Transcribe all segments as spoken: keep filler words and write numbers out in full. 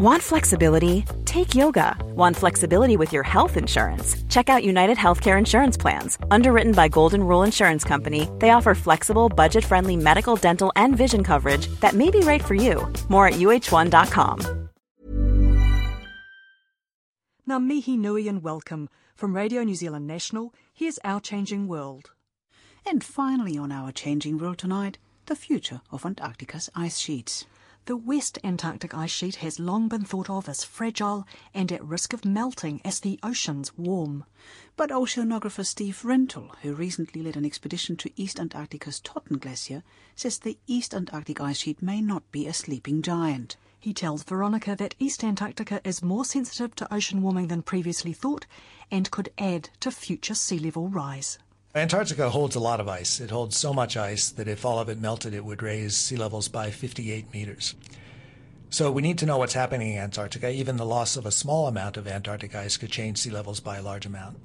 Want flexibility? Take yoga. Want flexibility with your health insurance? Check out United Healthcare Insurance Plans. Underwritten by Golden Rule Insurance Company, they offer flexible, budget-friendly medical, dental, and vision coverage that may be right for you. More at U H one dot com. Ngā mihi nui and welcome. From Radio New Zealand National, here's Our Changing World. And finally on Our Changing World tonight, the future of Antarctica's ice sheets. The West Antarctic ice sheet has long been thought of as fragile and at risk of melting as the oceans warm. But oceanographer Steve Rintoul, who recently led an expedition to East Antarctica's Totten Glacier, says the East Antarctic ice sheet may not be a sleeping giant. He tells Veronica that East Antarctica is more sensitive to ocean warming than previously thought and could add to future sea level rise. Antarctica holds a lot of ice. It holds so much ice that if all of it melted, it would raise sea levels by fifty-eight meters. So we need to know what's happening in Antarctica. Even the loss of a small amount of Antarctic ice could change sea levels by a large amount.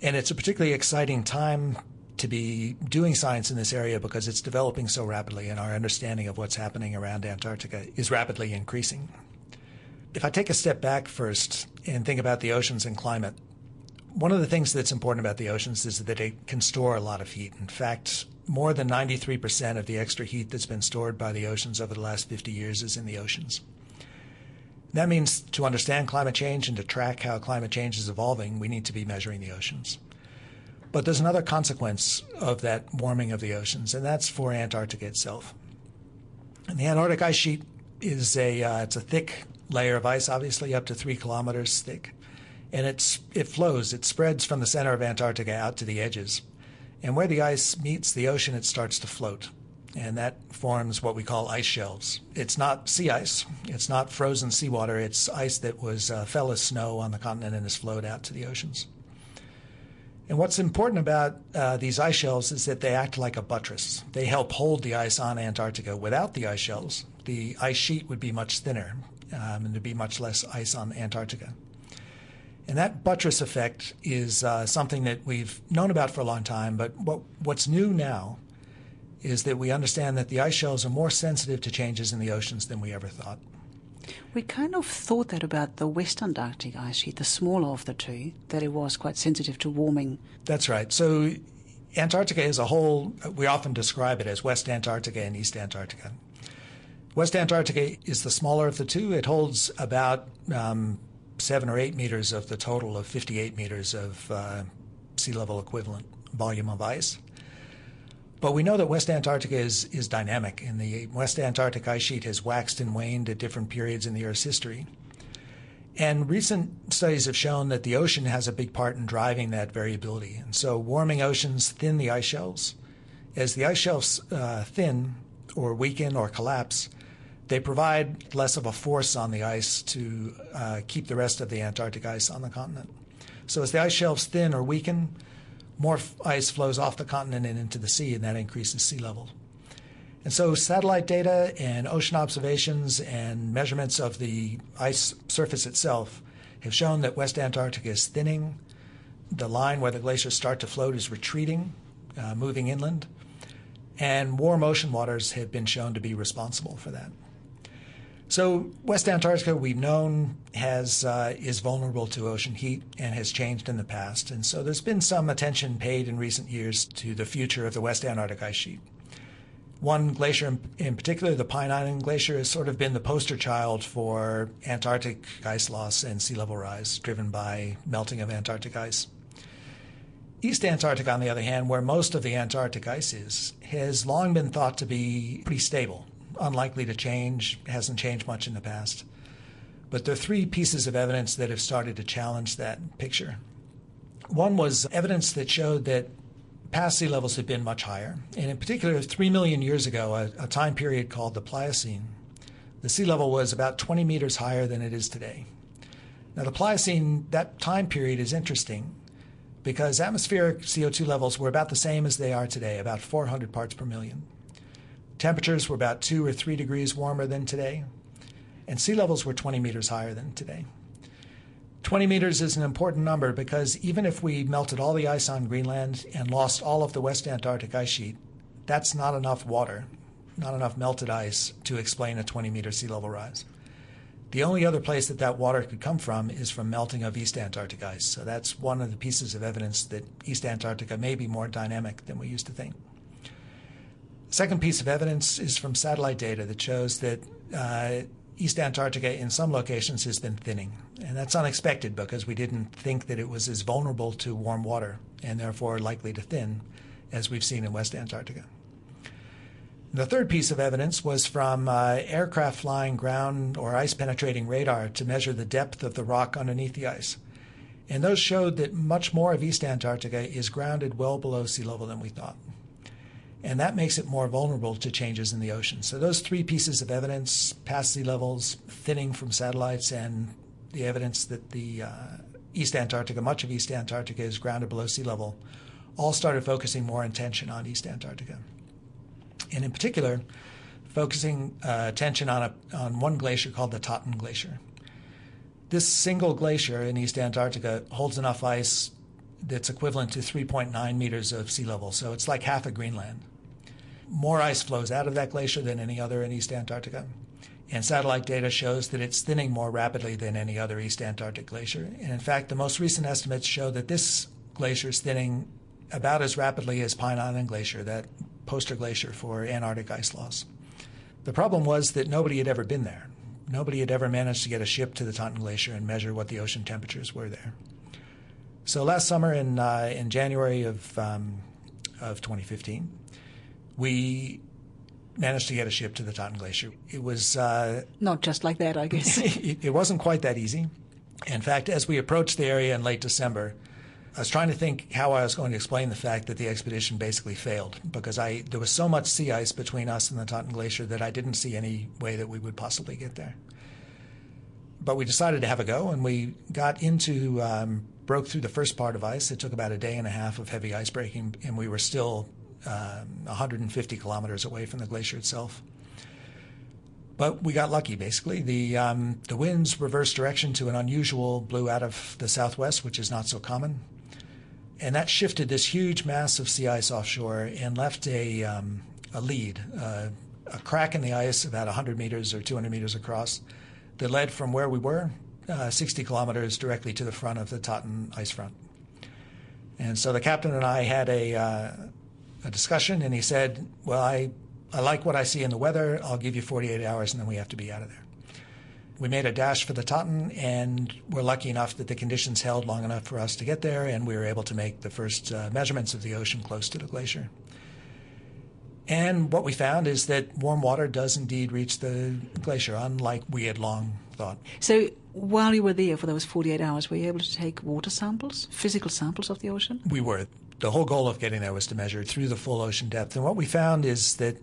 And it's a particularly exciting time to be doing science in this area because it's developing so rapidly and our understanding of what's happening around Antarctica is rapidly increasing. If I take a step back first and think about the oceans and climate, one of the things that's important about the oceans is that they can store a lot of heat. In fact, more than ninety-three percent of the extra heat that's been stored by the oceans over the last fifty years is in the oceans. That means to understand climate change and to track how climate change is evolving, we need to be measuring the oceans. But there's another consequence of that warming of the oceans, and that's for Antarctica itself. And the Antarctic ice sheet is a, uh, it's a thick layer of ice, obviously up to three kilometers thick. And it's, it flows, it spreads from the center of Antarctica out to the edges. And where the ice meets the ocean, it starts to float. And that forms what we call ice shelves. It's not sea ice, it's not frozen seawater, it's ice that was uh, fell as snow on the continent and has flowed out to the oceans. And what's important about uh, these ice shelves is that they act like a buttress. They help hold the ice on Antarctica. Without the ice shelves, the ice sheet would be much thinner, um, and there'd be much less ice on Antarctica. And that buttress effect is uh, something that we've known about for a long time, but what, what's new now is that we understand that the ice shelves are more sensitive to changes in the oceans than we ever thought. We kind of thought that about the West Antarctic ice sheet, the smaller of the two, that it was quite sensitive to warming. That's right. So Antarctica as a whole, we often describe it as West Antarctica and East Antarctica. West Antarctica is the smaller of the two. It holds about Um, seven or eight meters of the total of fifty-eight meters of uh, sea level equivalent volume of ice. But we know that West Antarctica is, is dynamic, and the West Antarctic ice sheet has waxed and waned at different periods in the Earth's history. And recent studies have shown that the ocean has a big part in driving that variability. And so warming oceans thin the ice shelves. As the ice shelves uh, thin or weaken or collapse, they provide less of a force on the ice to uh, keep the rest of the Antarctic ice on the continent. So as the ice shelves thin or weaken, more f- ice flows off the continent and into the sea, and that increases sea level. And so satellite data and ocean observations and measurements of the ice surface itself have shown that West Antarctica is thinning. The line where the glaciers start to float is retreating, uh, moving inland. And warm ocean waters have been shown to be responsible for that. So West Antarctica, we've known, has uh, is vulnerable to ocean heat and has changed in the past. And so there's been some attention paid in recent years to the future of the West Antarctic ice sheet. One glacier in, in particular, the Pine Island Glacier, has sort of been the poster child for Antarctic ice loss and sea level rise driven by melting of Antarctic ice. East Antarctica, on the other hand, where most of the Antarctic ice is, has long been thought to be pretty stable. Unlikely to change, hasn't changed much in the past. But there are three pieces of evidence that have started to challenge that picture. One was evidence that showed that past sea levels had been much higher. And in particular, three million years ago, a, a time period called the Pliocene, the sea level was about twenty meters higher than it is today. Now, the Pliocene, that time period is interesting because atmospheric C O two levels were about the same as they are today, about four hundred parts per million. Temperatures were about two or three degrees warmer than today, and sea levels were twenty meters higher than today. twenty meters is an important number because even if we melted all the ice on Greenland and lost all of the West Antarctic ice sheet, that's not enough water, not enough melted ice to explain a twenty-meter sea level rise. The only other place that that water could come from is from melting of East Antarctic ice. So that's one of the pieces of evidence that East Antarctica may be more dynamic than we used to think. The second piece of evidence is from satellite data that shows that uh, East Antarctica in some locations has been thinning. And that's unexpected because we didn't think that it was as vulnerable to warm water and therefore likely to thin as we've seen in West Antarctica. The third piece of evidence was from uh, aircraft flying ground or ice-penetrating radar to measure the depth of the rock underneath the ice. And those showed that much more of East Antarctica is grounded well below sea level than we thought. And that makes it more vulnerable to changes in the ocean. So those three pieces of evidence, past sea levels, thinning from satellites, and the evidence that the uh, East Antarctica, much of East Antarctica is grounded below sea level, all started focusing more attention on East Antarctica. And in particular, focusing uh, attention on, a, on one glacier called the Totten Glacier. This single glacier in East Antarctica holds enough ice that's equivalent to three point nine meters of sea level, so it's like half of Greenland. More ice flows out of that glacier than any other in East Antarctica, and satellite data shows that it's thinning more rapidly than any other East Antarctic glacier. And in fact, the most recent estimates show that this glacier is thinning about as rapidly as Pine Island Glacier, that poster glacier for Antarctic ice loss. The problem was that nobody had ever been there. Nobody had ever managed to get a ship to the Totten Glacier and measure what the ocean temperatures were there. So last summer in, uh, in January of, um, of twenty fifteen, we managed to get a ship to the Totten Glacier. It was... Uh, Not just like that, I guess. it, it wasn't quite that easy. In fact, as we approached the area in late December, I was trying to think how I was going to explain the fact that the expedition basically failed because I, there was so much sea ice between us and the Totten Glacier that I didn't see any way that we would possibly get there. But we decided to have a go, and we got into, um, broke through the first part of ice. It took about a day and a half of heavy ice breaking, and we were still um, one hundred fifty kilometers away from the glacier itself. But we got lucky, basically. The, um, the winds reversed direction to an unusual blew out of the southwest, which is not so common. And that shifted this huge mass of sea ice offshore and left a, um, a lead, uh, a crack in the ice about one hundred meters or two hundred meters across that led from where we were, uh, sixty kilometers, directly to the front of the Totten ice front. And so the captain and I had a, uh, a discussion, and he said, well, I, I like what I see in the weather. I'll give you forty-eight hours, and then we have to be out of there. We made a dash for the Totten, and we're lucky enough that the conditions held long enough for us to get there, and we were able to make the first uh, measurements of the ocean close to the glacier. And what we found is that warm water does indeed reach the glacier, unlike we had long thought. So while you were there for those forty-eight hours, were you able to take water samples, physical samples of the ocean? We were. The whole goal of getting there was to measure through the full ocean depth. And what we found is that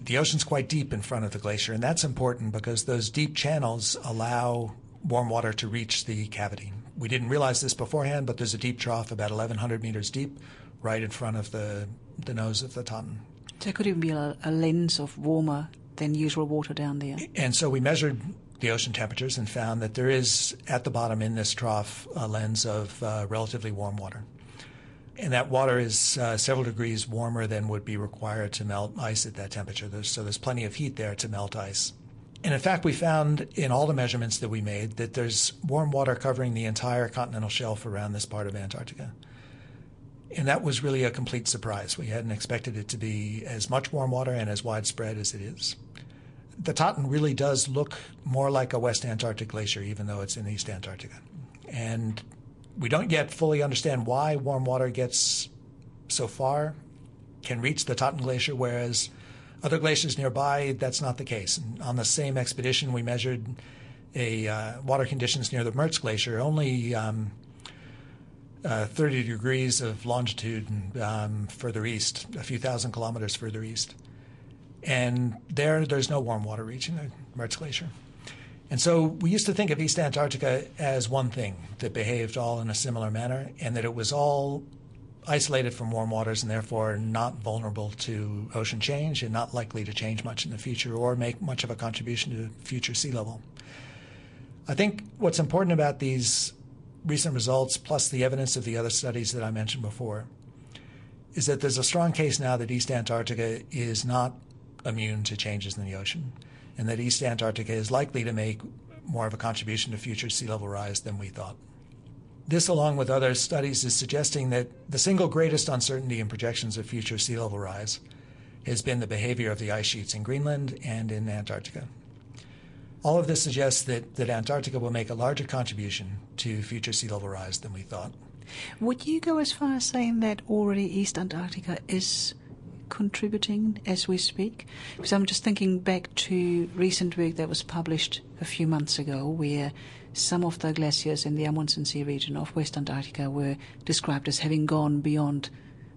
the ocean's quite deep in front of the glacier, and that's important because those deep channels allow warm water to reach the cavity. We didn't realize this beforehand, but there's a deep trough about eleven hundred meters deep right in front of the, the nose of the Totten. So it could even be a, a lens of warmer than usual water down there. And so we measured the ocean temperatures and found that there is at the bottom in this trough a lens of uh, relatively warm water. And that water is uh, several degrees warmer than would be required to melt ice at that temperature. There's, so there's plenty of heat there to melt ice. And in fact, we found in all the measurements that we made that there's warm water covering the entire continental shelf around this part of Antarctica. And that was really a complete surprise. We hadn't expected it to be as much warm water and as widespread as it is. The Totten really does look more like a West Antarctic glacier, even though it's in East Antarctica. And we don't yet fully understand why warm water gets so far, can reach the Totten Glacier, whereas other glaciers nearby, that's not the case. And on the same expedition, we measured a, uh, water conditions near the Mertz Glacier, only um, uh, thirty degrees of longitude um, further east, a few thousand kilometers further east. And there, there's no warm water reaching the Mertz Glacier. And so we used to think of East Antarctica as one thing that behaved all in a similar manner, and that it was all isolated from warm waters and therefore not vulnerable to ocean change and not likely to change much in the future or make much of a contribution to future sea level. I think what's important about these recent results, plus the evidence of the other studies that I mentioned before, is that there's a strong case now that East Antarctica is not immune to changes in the ocean. and that East Antarctica is likely to make more of a contribution to future sea level rise than we thought. This, along with other studies, is suggesting that the single greatest uncertainty in projections of future sea level rise has been the behavior of the ice sheets in Greenland and in Antarctica. All of this suggests that, that Antarctica will make a larger contribution to future sea level rise than we thought. Would you go as far as saying that already East Antarctica is contributing as we speak? Because I'm just thinking back to recent work that was published a few months ago where some of the glaciers in the Amundsen Sea region of West Antarctica were described as having gone beyond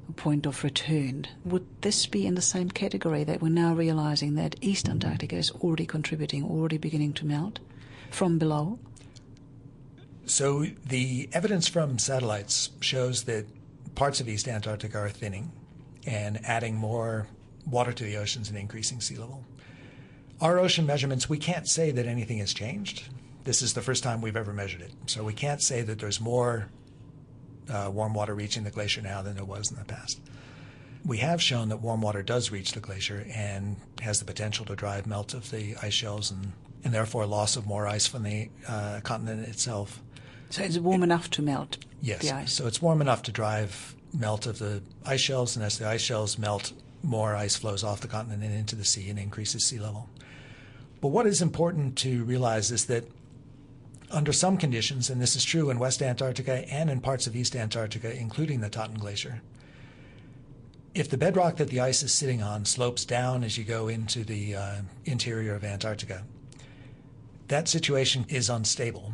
a point of return. Would this be in the same category, that we're now realizing that East Antarctica is already contributing, already beginning to melt from below? So the evidence from satellites shows that parts of East Antarctica are thinning and adding more water to the oceans and increasing sea level. Our ocean measurements, we can't say that anything has changed. This is the first time we've ever measured it. So we can't say that there's more uh, warm water reaching the glacier now than there was in the past. We have shown that warm water does reach the glacier and has the potential to drive melt of the ice shelves and, and therefore loss of more ice from the uh, continent itself. So it's warm it, enough to melt yes, the ice? Yes, so it's warm enough to drive melt of the ice shelves, and as the ice shelves melt, more ice flows off the continent and into the sea and increases sea level. But what is important to realize is that under some conditions, and this is true in West Antarctica and in parts of East Antarctica, including the Totten Glacier, if the bedrock that the ice is sitting on slopes down as you go into the uh, interior of Antarctica, that situation is unstable.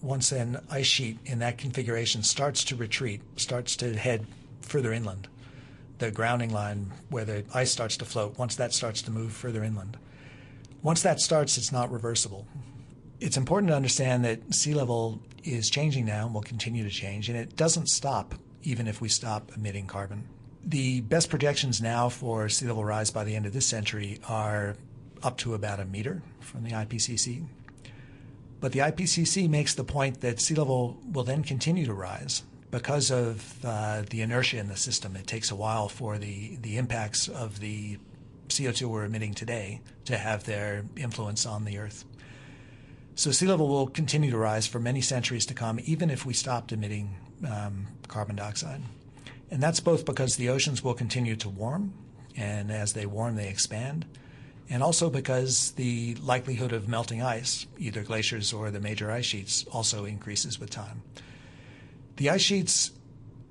Once an ice sheet in that configuration starts to retreat, starts to head further inland, the grounding line where the ice starts to float, once that starts to move further inland, once that starts, it's not reversible. It's important to understand that sea level is changing now and will continue to change, and it doesn't stop even if we stop emitting carbon. The best projections now for sea level rise by the end of this century are up to about a meter from the I P C C. But the I P C C makes the point that sea level will then continue to rise because of uh, the inertia in the system. It takes a while for the, the impacts of the C O two we're emitting today to have their influence on the Earth. So sea level will continue to rise for many centuries to come, even if we stopped emitting um, carbon dioxide. And that's both because the oceans will continue to warm, and as they warm, they expand. And also because the likelihood of melting ice, either glaciers or the major ice sheets, also increases with time. The ice sheets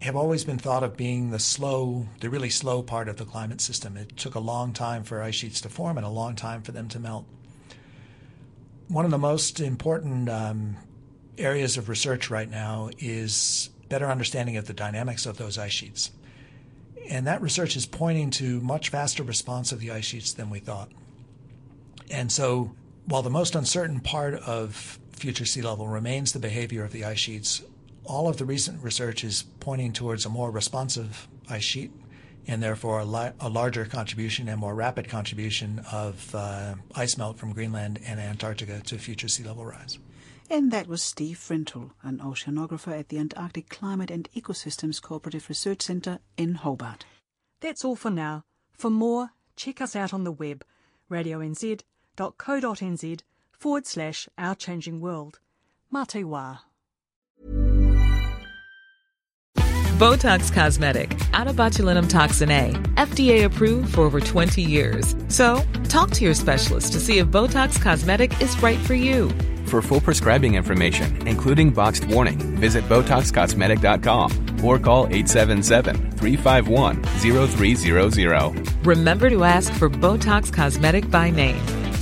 have always been thought of being the slow, the really slow part of the climate system. It took a long time for ice sheets to form and a long time for them to melt. One of the most important um, areas of research right now is better understanding of the dynamics of those ice sheets. And that research is pointing to much faster response of the ice sheets than we thought. And so while the most uncertain part of future sea level remains the behavior of the ice sheets, all of the recent research is pointing towards a more responsive ice sheet and therefore a, la a larger contribution and more rapid contribution of uh, ice melt from Greenland and Antarctica to future sea level rise. And that was Steve Rintoul, an oceanographer at the Antarctic Climate and Ecosystems Cooperative Research Centre in Hobart. That's all for now. For more, check us out on the web, radio n z dot co dot n z forward slash Our Changing World. Mā te wā. Botox Cosmetic, Autobotulinum Toxin A, F D A approved for over twenty years. So, talk to your specialist to see if Botox Cosmetic is right for you. For full prescribing information, including boxed warning, visit Botox Cosmetic dot com or call eight seven seven, three five one, zero three zero zero. Remember to ask for Botox Cosmetic by name.